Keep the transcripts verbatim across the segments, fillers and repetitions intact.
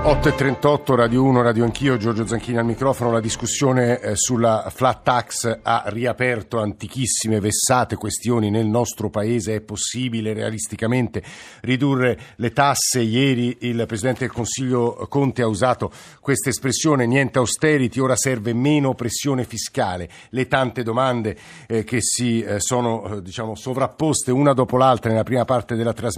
otto e trentotto, Radio uno, Radio Anch'io, Giorgio Zanchini al microfono. La discussione eh, sulla flat tax ha riaperto antichissime, vessate questioni nel nostro paese. È possibile realisticamente ridurre le tasse? Ieri il Presidente del Consiglio Conte ha usato questa espressione: niente austerity, ora serve meno pressione fiscale. Le tante domande eh, che si eh, sono eh, diciamo sovrapposte una dopo l'altra nella prima parte della trasmissione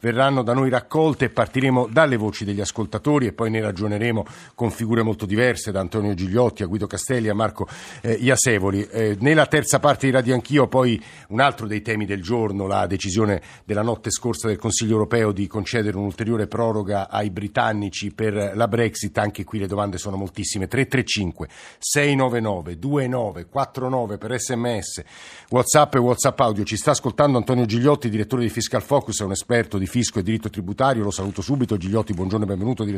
verranno da noi raccolte e partiremo dalle voci degli ascoltatori e poi ne ragioneremo con figure molto diverse, da Antonio Gigliotti a Guido Castelli a Marco eh, Iasevoli. Eh, nella terza parte di Radio Anch'io poi un altro dei temi del giorno, la decisione della notte scorsa del Consiglio europeo di concedere un'ulteriore proroga ai britannici per la Brexit. Anche qui le domande sono moltissime. tre tre cinque sei nove nove due nove quattro nove per sms, WhatsApp e WhatsApp audio. Ci sta ascoltando Antonio Gigliotti, direttore di Fiscal Focus, è un esperto di fisco e diritto tributario. Lo saluto subito. Gigliotti, buongiorno e benvenuto, direttore.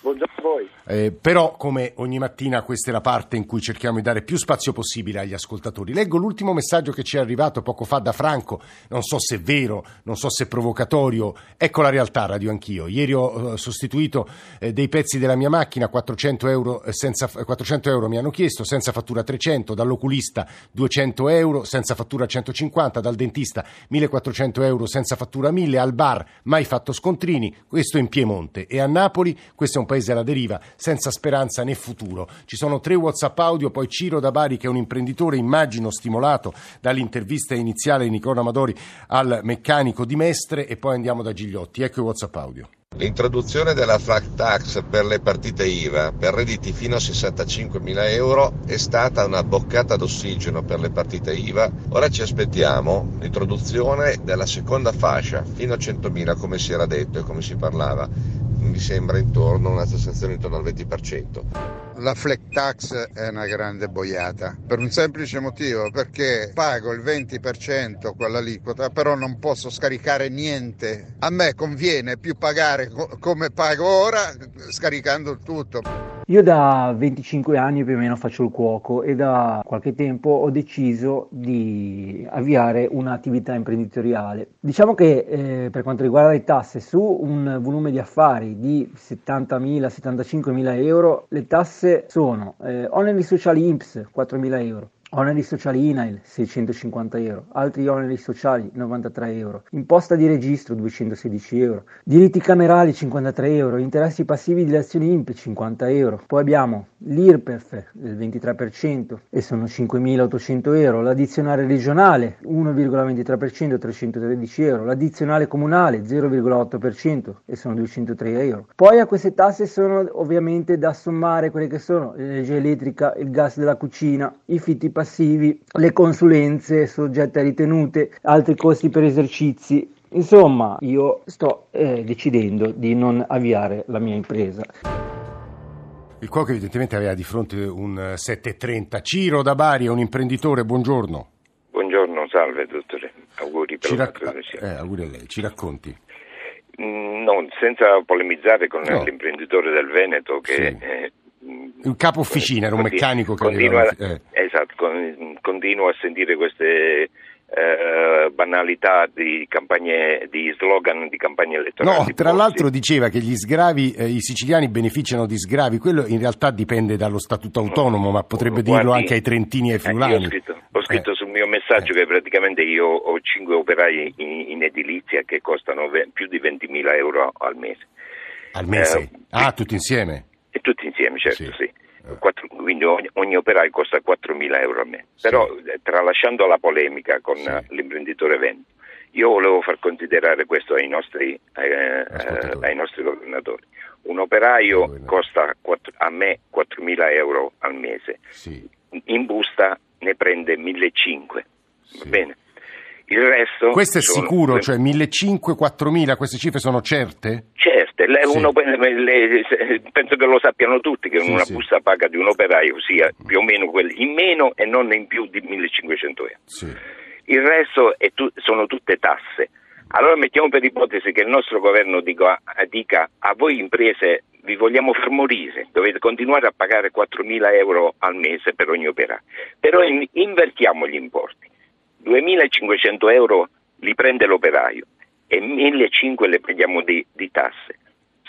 Buongiorno a voi. Eh, però, come ogni mattina, questa è la parte in cui cerchiamo di dare più spazio possibile agli ascoltatori. Leggo l'ultimo messaggio che ci è arrivato poco fa da Franco. Non so se è vero, non so se è provocatorio. Ecco la realtà, Radio Anch'io. Ieri ho sostituito eh, dei pezzi della mia macchina, quattrocento euro, senza, quattrocento euro mi hanno chiesto, senza fattura trecento, dall'oculista duecento euro, senza fattura centocinquanta, dal dentista millequattrocento euro, senza fattura mille, al bar mai fatto scontrini, questo in Piemonte, e a Napoli questo è un paese alla deriva, senza speranza né futuro. Ci sono tre WhatsApp audio, poi Ciro Dabari, che è un imprenditore, immagino stimolato dall'intervista iniziale di Nicola Amadori al meccanico di Mestre, e poi andiamo da Gigliotti. Ecco i WhatsApp audio. L'introduzione della flat tax per le partite I V A per redditi fino a sessantacinquemila euro è stata una boccata d'ossigeno per le partite I V A. Ora ci aspettiamo l'introduzione della seconda fascia fino a centomila, come si era detto e come si parlava. Mi sembra intorno una tassazione intorno al venti per cento. La flat tax è una grande boiata per un semplice motivo, perché pago il venti per cento con l'aliquota, però non posso scaricare niente. A me conviene più pagare co- come pago ora, scaricando il tutto. Io da venticinque anni più o meno faccio il cuoco e da qualche tempo ho deciso di avviare un'attività imprenditoriale. Diciamo che eh, per quanto riguarda le tasse, su un volume di affari di settantamila settantacinquemila euro le tasse sono eh, oneri sociali I N P S quattromila euro, oneri sociali I N A I L seicentocinquanta euro, altri oneri sociali novantatré euro, imposta di registro duecentosedici euro, diritti camerali cinquantatré euro, interessi passivi delle azioni I N P cinquanta euro, poi abbiamo l'I R P E F del ventitré per cento e sono cinquemilaottocento euro, l'addizionale regionale uno virgola ventitré per cento trecentotredici euro, l'addizionale comunale zero virgola otto per cento e sono duecentotré euro. Poi a queste tasse sono ovviamente da sommare quelle che sono l'energia elettrica, il gas della cucina, i fitti passivi passivi, le consulenze soggette a ritenute, altri costi per esercizi. Insomma, io sto eh, decidendo di non avviare la mia impresa. Il cuoco evidentemente aveva di fronte un sette e trenta. Ciro Dabari è un imprenditore, buongiorno. Buongiorno, salve dottore, auguri per la racc- eh, auguri a lei, ci racconti? Mm, non, senza polemizzare con no. l'imprenditore del Veneto che... Sì. Eh, un capo officina, era un meccanico che continua, aveva... eh. Esatto, con, continuo a sentire queste eh, banalità di campagne, di slogan di campagne elettorali. No, tra l'altro diceva che gli sgravi, eh, i siciliani beneficiano di sgravi, quello in realtà dipende dallo statuto autonomo, ma potrebbe Guardi, dirlo anche ai trentini e ai friulani. Ho scritto, ho scritto eh. sul mio messaggio eh. che praticamente io ho cinque operai in, in edilizia che costano ve- più di ventimila euro al mese. Al mese? Eh, ah, tutti insieme? E tutti insieme, certo, sì. sì. Quattro, quindi ogni, ogni operaio costa quattromila euro a me. Sì. Però, tralasciando la polemica con sì. l'imprenditore Veneto, io volevo far considerare questo ai nostri, eh, ai nostri governatori. Un operaio sì. costa quattro, a me quattromila euro al mese. Sì. In busta ne prende millecinquecento. Sì. Va bene? Il resto... Questo è sono... sicuro, cioè millecinquecento, quattromila, queste cifre sono certe? Certe, le, sì. uno, le, penso che lo sappiano tutti che sì, una sì. busta paga di un operaio sia più o meno quelli in meno e non in più di millecinquecento euro. Sì. Il resto è tu, sono tutte tasse. Allora mettiamo per ipotesi che il nostro governo dica, dica a voi imprese vi vogliamo far morire, dovete continuare a pagare quattromila euro al mese per ogni operaio, però in, invertiamo gli importi. duemilacinquecento euro li prende l'operaio e millecinquecento le paghiamo di, di tasse.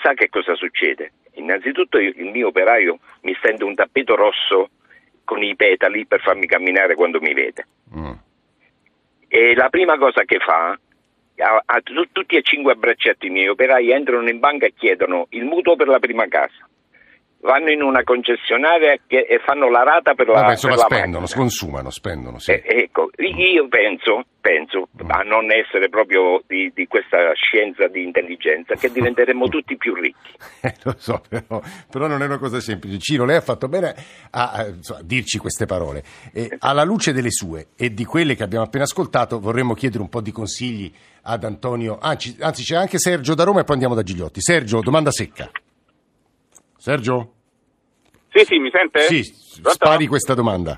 Sa che cosa succede? Innanzitutto il mio operaio mi stende un tappeto rosso con i petali per farmi camminare quando mi vede. Mm. E la prima cosa che fa, a, a, t- tutti e cinque a braccetto i miei operai entrano in banca e chiedono il mutuo per la prima casa. Vanno in una concessionaria che, e fanno la rata per la, Vabbè, insomma, per la spendono, macchina. Consumano, spendono, sì. Eh, ecco, mm. io penso, penso mm. a non essere proprio di, di questa scienza di intelligenza, che diventeremo tutti più ricchi. Eh, lo so, però, però non è una cosa semplice. Ciro, lei ha fatto bene a, a, insomma, a dirci queste parole. E, alla luce delle sue e di quelle che abbiamo appena ascoltato, vorremmo chiedere un po' di consigli ad Antonio. Anzi, anzi c'è anche Sergio da Roma e poi andiamo da Gigliotti. Sergio, domanda secca. Sergio? Sì, sì, mi sente? Sì, spari questa domanda.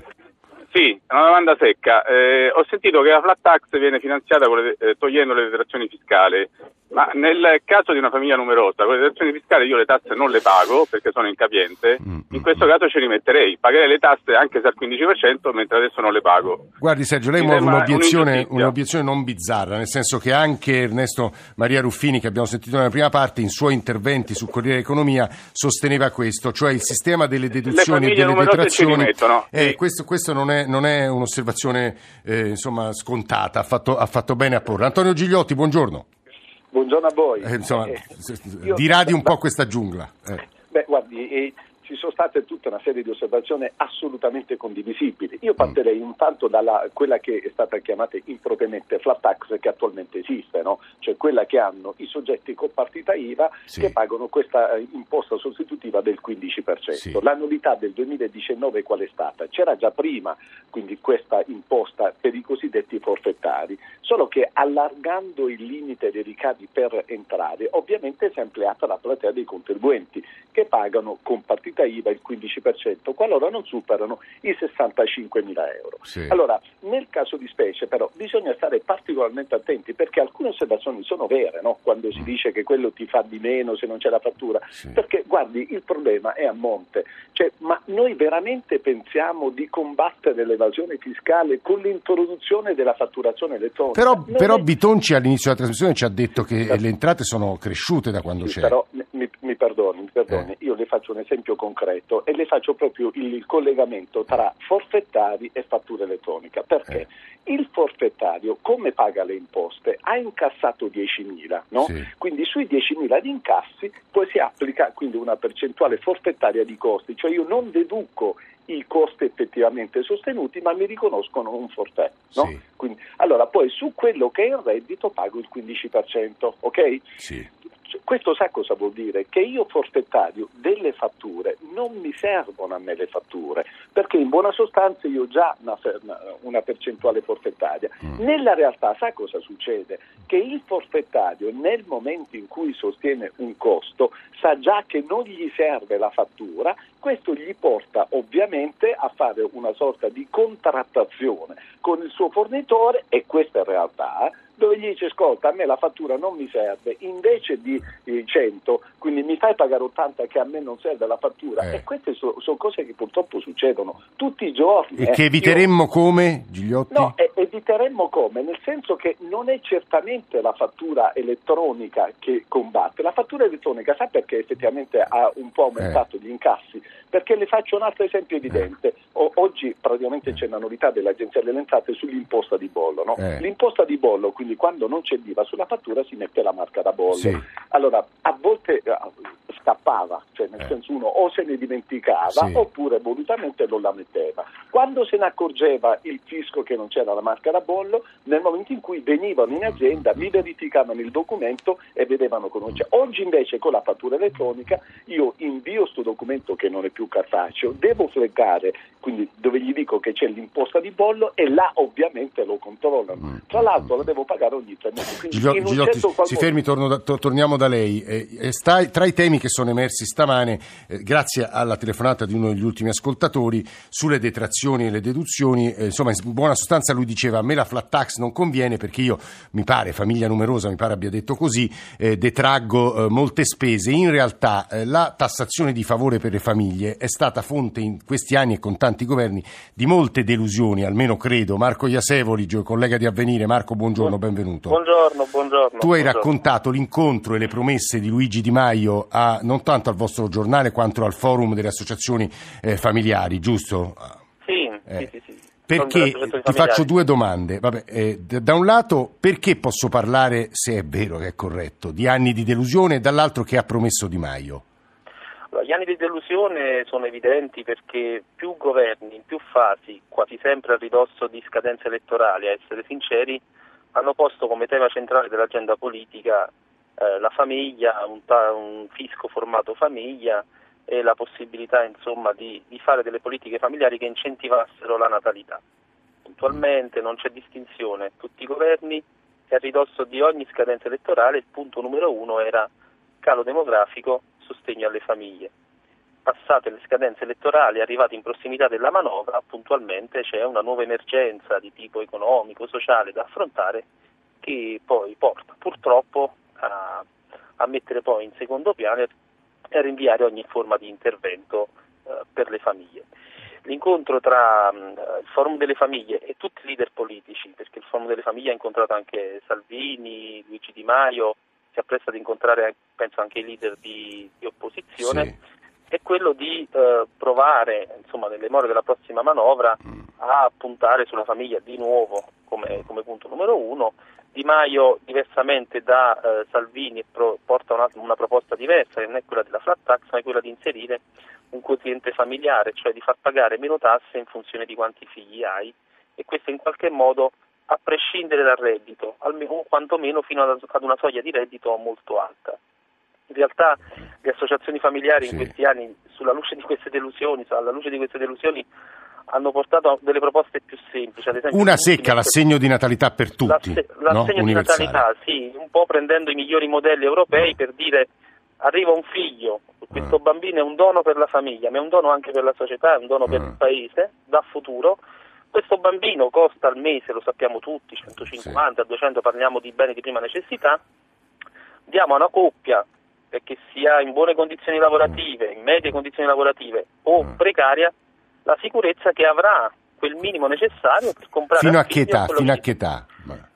Sì, è una domanda secca. Eh, ho sentito che la flat tax viene finanziata con le, eh, togliendo le detrazioni fiscali, ma nel caso di una famiglia numerosa, con le detrazioni fiscali io le tasse non le pago perché sono incapiente, in questo caso ce li metterei, pagherei le tasse anche se al quindici per cento, mentre adesso non le pago. Guardi Sergio, lei muove un'obiezione, un'obiezione non bizzarra, nel senso che anche Ernesto Maria Ruffini, che abbiamo sentito nella prima parte, in suoi interventi su Corriere Economia sosteneva questo, cioè il sistema delle deduzioni e delle detrazioni. Mettono, eh, sì. questo, questo non è non è un'osservazione eh, insomma scontata, ha fatto, ha fatto bene a porre. Antonio Gigliotti, buongiorno. Buongiorno a voi. Eh, insomma, eh, io, diradi un beh, po' questa giungla. Eh. Beh, guardi, eh, ci sono state tutta una serie di osservazioni assolutamente condivisibili. Io partirei mm. intanto dalla quella che è stata chiamata impropriamente flat tax, che attualmente esiste, no? Cioè quella che hanno i soggetti con partita I V A, sì, che pagano questa eh, imposta sostitutiva del quindici per cento. Sì. La novità del duemiladiciannove qual è stata? C'era già prima quindi questa imposta per i cosiddetti forfettari, solo che allargando il limite dei ricavi per entrare, ovviamente si è ampliata la platea dei contribuenti che pagano con partita I V A il quindici per cento qualora non superano i sessantacinquemila euro. Sì. Allora, nel caso di specie però bisogna stare particolarmente attenti, perché alcune osservazioni sono vere, no? Quando si mm. dice che quello ti fa di meno se non c'è la fattura, sì, perché guardi il problema è a monte, cioè, ma noi veramente pensiamo di combattere l'evasione fiscale con l'introduzione della fatturazione elettronica? Però, però è... Bitonci all'inizio della trasmissione ci ha detto che sì, le entrate sono cresciute da quando sì, c'è. Però mi, mi perdoni, mi perdoni. Eh. Io le faccio un esempio concreto e le faccio proprio il collegamento tra forfettari e fattura elettronica, perché il forfettario come paga le imposte? Ha incassato diecimila, no? Sì. Quindi sui diecimila di incassi poi si applica quindi una percentuale forfettaria di costi, cioè io non deduco i costi effettivamente sostenuti ma mi riconoscono un forfè, no? Sì. Quindi, allora poi su quello che è il reddito pago il quindici per cento, ok? Sì. Questo sa cosa vuol dire? Che io forfettario delle fatture non mi servono a me le fatture, perché in buona sostanza io ho già una, una percentuale forfettaria. Mm. Nella realtà sa cosa succede? Che il forfettario nel momento in cui sostiene un costo sa già che non gli serve la fattura, questo gli porta ovviamente a fare una sorta di contrattazione con il suo fornitore, e questa è realtà, dove gli dice: ascolta, a me la fattura non mi serve, invece di cento, quindi mi fai pagare ottanta che a me non serve la fattura. Eh. E queste sono so cose che purtroppo succedono tutti i giorni. E eh. che eviteremmo Io... come, Gigliotti? No, eh, eviteremmo come? Nel senso che non è certamente la fattura elettronica che combatte. La fattura elettronica, sa perché effettivamente ha un po' aumentato eh. gli incassi? Perché le faccio un altro esempio evidente. Eh. O- oggi praticamente eh. c'è una novità dell'Agenzia delle Entrate sull'imposta di bollo, no? Eh. L'imposta di bollo, quindi quando non c'è l'I V A sulla fattura si mette la marca da bollo. Sì. Allora, a volte scappava, cioè nel eh. senso uno o se ne dimenticava, sì, oppure volutamente non la metteva. Quando se ne accorgeva il fisco che non c'era la marca da bollo, nel momento in cui venivano in azienda, mi verificavano il documento e vedevano che non c'è. Oggi invece con la fattura elettronica io invio sto documento che non è più cartaceo, devo fleggare, quindi dove gli dico che c'è l'imposta di bollo, e là ovviamente lo controllano. Tra l'altro la devo pagare ogni tre mesi. Gigliotti, certo, si fermi, torno da, to, torniamo da lei. Eh, sta, tra i temi che sono emersi stamane, eh, grazie alla telefonata di uno degli ultimi ascoltatori, sulle detrazioni e le deduzioni. Eh, insomma, in buona sostanza lui diceva: a me la flat tax non conviene perché io, mi pare, famiglia numerosa, mi pare abbia detto così, eh, detraggo eh, molte spese. In realtà eh, la tassazione di favore per le famiglie è stata fonte in questi anni e con tanti governi di molte delusioni, almeno credo. Marco Iasevoli, collega di Avvenire. Marco, buongiorno, benvenuto. Buongiorno, buongiorno. Tu hai buongiorno. raccontato l'incontro e le promesse di Luigi Di Maio a, non tanto al vostro giornale quanto al forum delle associazioni eh, familiari, giusto? Sì, eh. sì, sì, sì. Perché ti faccio due domande. Vabbè, eh, da un lato, perché posso parlare, se è vero che è corretto, di anni di delusione, e dall'altro, che ha promesso Di Maio? Allora, gli anni di delusione sono evidenti perché più governi, in più fasi, quasi sempre a ridosso di scadenze elettorali, a essere sinceri, hanno posto come tema centrale dell'agenda politica eh, la famiglia, un, ta- un fisco formato famiglia, e la possibilità, insomma, di, di fare delle politiche familiari che incentivassero la natalità. Puntualmente non c'è distinzione, tutti i governi, e a ridosso di ogni scadenza elettorale il punto numero uno era calo demografico, sostegno alle famiglie. Passate le scadenze elettorali, arrivati in prossimità della manovra, puntualmente c'è una nuova emergenza di tipo economico, sociale da affrontare, che poi porta purtroppo a, a mettere poi in secondo piano e a rinviare ogni forma di intervento eh, per le famiglie. L'incontro tra mh, il Forum delle Famiglie e tutti i leader politici, perché il Forum delle Famiglie ha incontrato anche Salvini, Luigi Di Maio, si appresta ad incontrare penso anche i leader di, di opposizione, sì. è quello di eh, provare, insomma, nelle more della prossima manovra, mm. a puntare sulla famiglia di nuovo come, come punto numero uno. Di Maio, diversamente da eh, Salvini, pro, porta una, una proposta diversa, che non è quella della flat tax, ma è quella di inserire un quoziente familiare, cioè di far pagare meno tasse in funzione di quanti figli hai, e questo in qualche modo a prescindere dal reddito, almeno, o quantomeno fino ad, ad una soglia di reddito molto alta. In realtà le associazioni familiari sì. in questi anni, sulla luce di queste delusioni, alla luce di queste delusioni, hanno portato delle proposte più semplici, ad esempio una secca, l'assegno di natalità per tutti, l'asse- l'assegno no? di natalità, sì, un po' prendendo i migliori modelli europei mm. per dire: arriva un figlio, questo mm. bambino è un dono per la famiglia, ma è un dono anche per la società, è un dono mm. per il paese, dà futuro. Questo bambino costa al mese, lo sappiamo tutti, centocinquanta, sì. duecento, parliamo di beni di prima necessità. Diamo a una coppia che sia in buone condizioni lavorative, in medie condizioni lavorative o precaria, la sicurezza che avrà quel minimo necessario per comprare. Fino a che età? Fino a che età?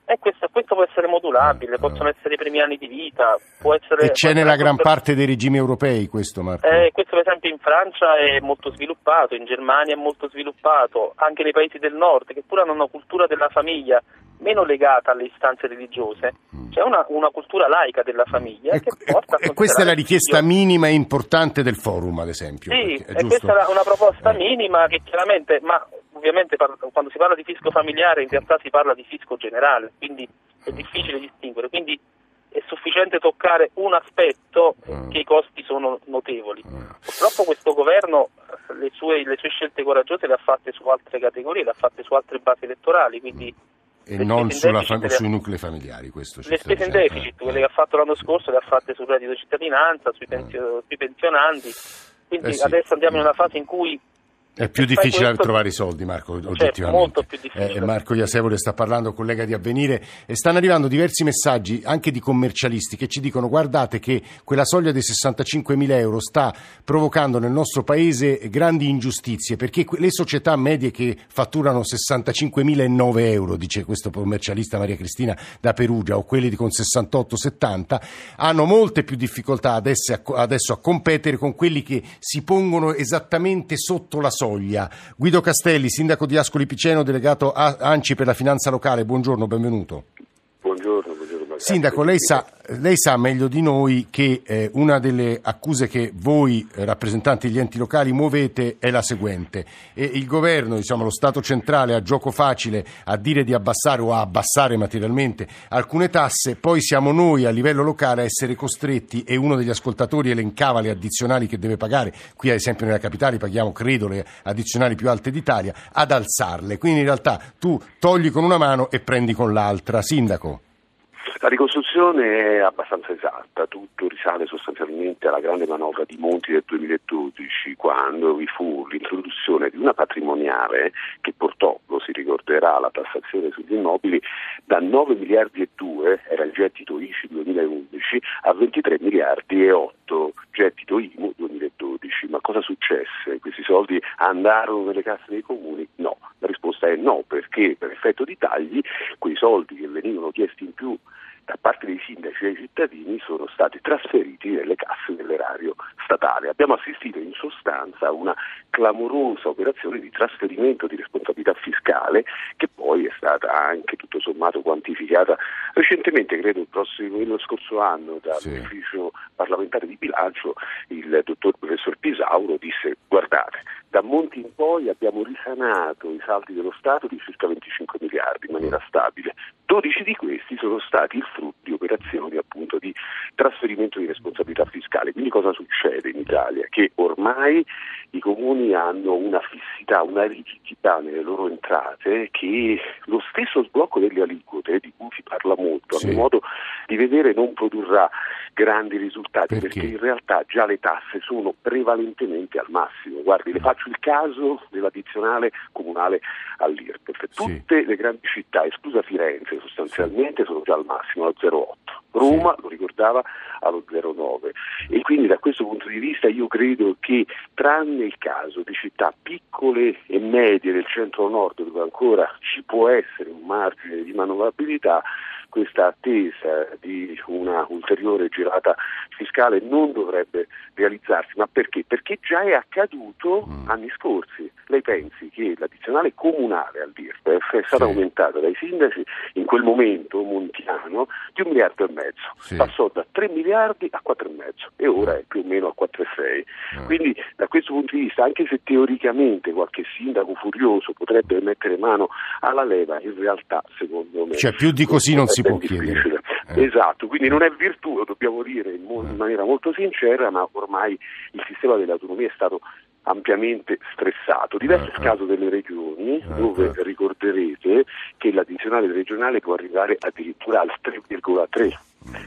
E questo, questo può essere modulabile, possono essere i primi anni di vita, può essere... E c'è nella gran per... parte dei regimi europei questo, Marco? Eh, questo per esempio in Francia è molto sviluppato, in Germania è molto sviluppato, anche nei paesi del nord, che pur hanno una cultura della famiglia meno legata alle istanze religiose, c'è una, una cultura laica della famiglia, e, che porta e, a e questa è la richiesta minima e importante del forum, ad esempio. Sì, perché, è e giusto? Questa è una proposta eh. minima che chiaramente, ma ovviamente parla, quando si parla di fisco familiare in realtà si parla di fisco generale, quindi è difficile distinguere, quindi è sufficiente toccare un aspetto, che i costi sono notevoli. Purtroppo questo governo le sue, le sue scelte coraggiose le ha fatte su altre categorie, le ha fatte su altre basi elettorali, quindi e non sulla fam- sui nuclei familiari, questo le spese in deficit, eh. quelle che ha fatto l'anno scorso le ha fatte sul reddito di cittadinanza, sui, pensio- eh. sui pensionanti, quindi eh sì. adesso andiamo in una fase in cui è più difficile questo... trovare i soldi, Marco, oggettivamente. Certo, molto più difficile. Eh, Marco Iasevoli sta parlando, collega di Avvenire, e stanno arrivando diversi messaggi anche di commercialisti che ci dicono: guardate che quella soglia dei sessantacinquemila euro sta provocando nel nostro paese grandi ingiustizie, perché le società medie che fatturano sessantacinquemilanove euro, dice questo commercialista Maria Cristina da Perugia, o quelli con sessantotto settanta, hanno molte più difficoltà adesso a competere con quelli che si pongono esattamente sotto la soglia. Guido Castelli, sindaco di Ascoli Piceno, delegato a Anci per la finanza locale. Buongiorno, benvenuto. Buongiorno, buongiorno. Sindaco, lei sa, lei sa meglio di noi che eh, una delle accuse che voi, eh, rappresentanti degli enti locali, muovete è la seguente. E il governo, diciamo lo Stato centrale, a gioco facile a dire di abbassare o a abbassare materialmente alcune tasse, poi siamo noi a livello locale a essere costretti, e uno degli ascoltatori elencava le addizionali che deve pagare. Qui ad esempio nella capitale paghiamo, credo, le addizionali più alte d'Italia, ad alzarle. Quindi in realtà tu togli con una mano e prendi con l'altra. Sindaco. La ricostruzione è abbastanza esatta, tutto risale sostanzialmente alla grande manovra di Monti del duemiladodici, quando vi fu l'introduzione di una patrimoniale che portò, lo si ricorderà, la tassazione sugli immobili da nove miliardi e due, era il gettito I C I duemilaundici, a ventitré miliardi e otto, gettito I M U duemiladodici. Ma cosa successe? Questi soldi andarono nelle casse dei comuni? No, la risposta è no, perché per effetto di tagli quei soldi che venivano chiesti in più da parte dei sindaci e dei cittadini sono stati trasferiti nelle casse dell'erario statale. Abbiamo assistito in sostanza a una clamorosa operazione di trasferimento di responsabilità fiscale che poi è stata anche tutto sommato quantificata recentemente, credo il prossimo, lo scorso anno, dall'ufficio sì. parlamentare di bilancio. Il dottor professor Pisauro disse: guardate, da Monti in poi abbiamo risanato i saldi dello Stato di circa venticinque miliardi in maniera stabile, dodici di questi sono stati il frutto di operazioni appunto di trasferimento di responsabilità fiscale. Quindi cosa succede in Italia? Che ormai i comuni hanno una fissità, una rigidità nelle loro entrate, che lo stesso sblocco delle aliquote di cui si parla molto, sì. a mio modo di vedere, non produrrà grandi risultati, perché? perché in realtà già le tasse sono prevalentemente al massimo. Guardi, le faccio il caso dell'addizionale comunale all'I R P E F. Tutte sì. le grandi città, esclusa Firenze sostanzialmente, sì. sono già al massimo, allo zero virgola otto. Roma, sì. lo ricordava, allo zero virgola nove. E quindi da questo punto di vista io credo che, tranne il caso di città piccole e medie del centro-nord, dove ancora ci può essere un margine di manovrabilità, questa attesa di una ulteriore girata fiscale non dovrebbe realizzarsi. Ma perché? Perché già è accaduto mm. anni scorsi. Lei pensi che l'addizionale comunale all'I R P E F è stata sì. aumentata dai sindaci in quel momento montiano di un miliardo e mezzo, sì. passò da tre miliardi a quattro e mezzo e ora è più o meno a quattro e sei. Mm. Quindi da questo punto di vista, anche se teoricamente qualche sindaco furioso potrebbe mettere mano alla leva, in realtà secondo me cioè più di così non si può chiedere. Eh. Esatto, quindi non è virtù, lo dobbiamo dire in, mo- in maniera molto sincera, ma ormai il sistema dell'autonomia è stato ampiamente stressato. Diverso il caso delle regioni, dove ricorderete che l'addizionale regionale può arrivare addirittura al tre virgola tre.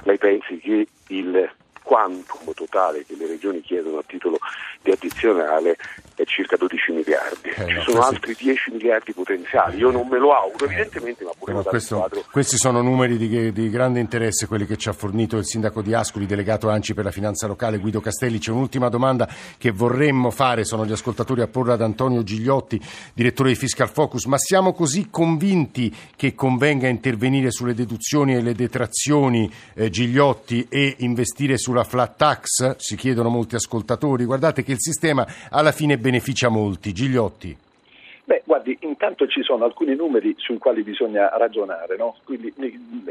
Lei pensi che il quantum totale che le regioni chiedono a titolo di addizionale è circa dodici miliardi, eh, ci no, sono questi... altri dieci miliardi potenziali, io non me lo auguro evidentemente, ma pure questo, quadro... Questi sono numeri di, di grande interesse, quelli che ci ha fornito il sindaco di Ascoli, delegato Anci per la finanza locale, Guido Castelli. C'è un'ultima domanda che vorremmo fare, sono gli ascoltatori a porla ad Antonio Gigliotti, direttore di Fiscal Focus: ma siamo così convinti che convenga intervenire sulle deduzioni e le detrazioni, eh, Gigliotti, e investire sulla flat tax? Si chiedono molti ascoltatori. Guardate che il sistema alla fine beneficia molti. Gigliotti. Beh, guardi, intanto ci sono alcuni numeri sui quali bisogna ragionare, no? Quindi,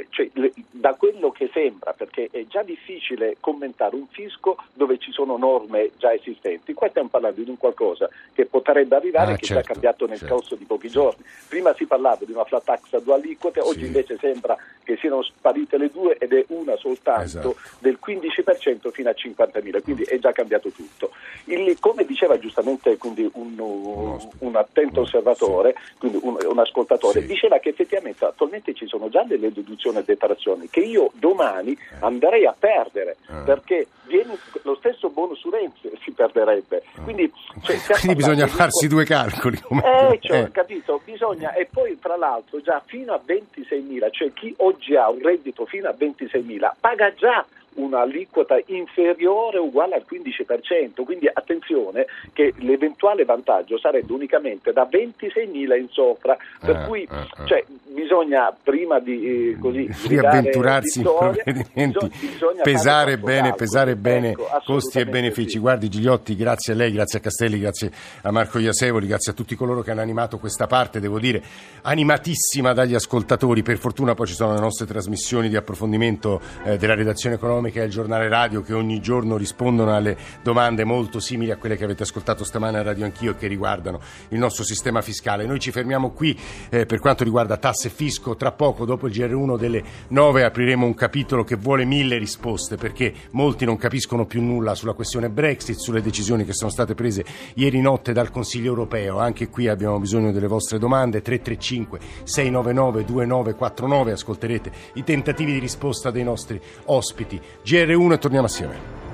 cioè, da quello che sembra, perché è già difficile commentare un fisco dove ci sono norme già esistenti, qua stiamo parlando di un qualcosa che potrebbe arrivare, ah, che certo, è già cambiato nel certo. corso di pochi giorni. Prima si parlava di una flat tax a due aliquote, oggi sì. invece sembra che siano sparite le due ed è una soltanto, esatto. del quindici per cento fino a cinquantamila, quindi è già cambiato tutto. Il, come diceva giustamente quindi un, un, un attento osservatore, sì. quindi un, un ascoltatore, sì. diceva che effettivamente attualmente ci sono già delle deduzioni e detrazioni che io domani eh. andrei a perdere, eh. perché viene, lo stesso bonus Renzi si perderebbe. Eh. Quindi, cioè, quindi bisogna farsi due calcoli. Eh, cioè, eh. Capito? Bisogna, e poi tra l'altro già fino a ventiseimila, cioè chi oggi ha un reddito fino a ventiseimila paga già un'aliquota inferiore o uguale al quindici per cento, quindi attenzione che l'eventuale vantaggio sarebbe unicamente da ventiseimila in sopra, per eh, cui eh, cioè, bisogna prima di eh, così riavventurarsi in provvedimenti, pesare bene, pesare bene ecco, costi e benefici. Sì. Guardi Gigliotti, grazie a lei, grazie a Castelli, grazie a Marco Iasevoli, grazie a tutti coloro che hanno animato questa parte, devo dire animatissima dagli ascoltatori. Per fortuna poi ci sono le nostre trasmissioni di approfondimento eh, della redazione economica Economica e al Giornale Radio, che ogni giorno rispondono alle domande molto simili a quelle che avete ascoltato stamane a Radio Anch'io e che riguardano il nostro sistema fiscale. Noi ci fermiamo qui eh, per quanto riguarda tasse e fisco. Tra poco, dopo il G R uno delle nove, apriremo un capitolo che vuole mille risposte, perché molti non capiscono più nulla sulla questione Brexit, sulle decisioni che sono state prese ieri notte dal Consiglio europeo. Anche qui abbiamo bisogno delle vostre domande. Tre tre cinque sei nove nove due nove quattro nove. Ascolterete i tentativi di risposta dei nostri ospiti. G R uno e torniamo assieme.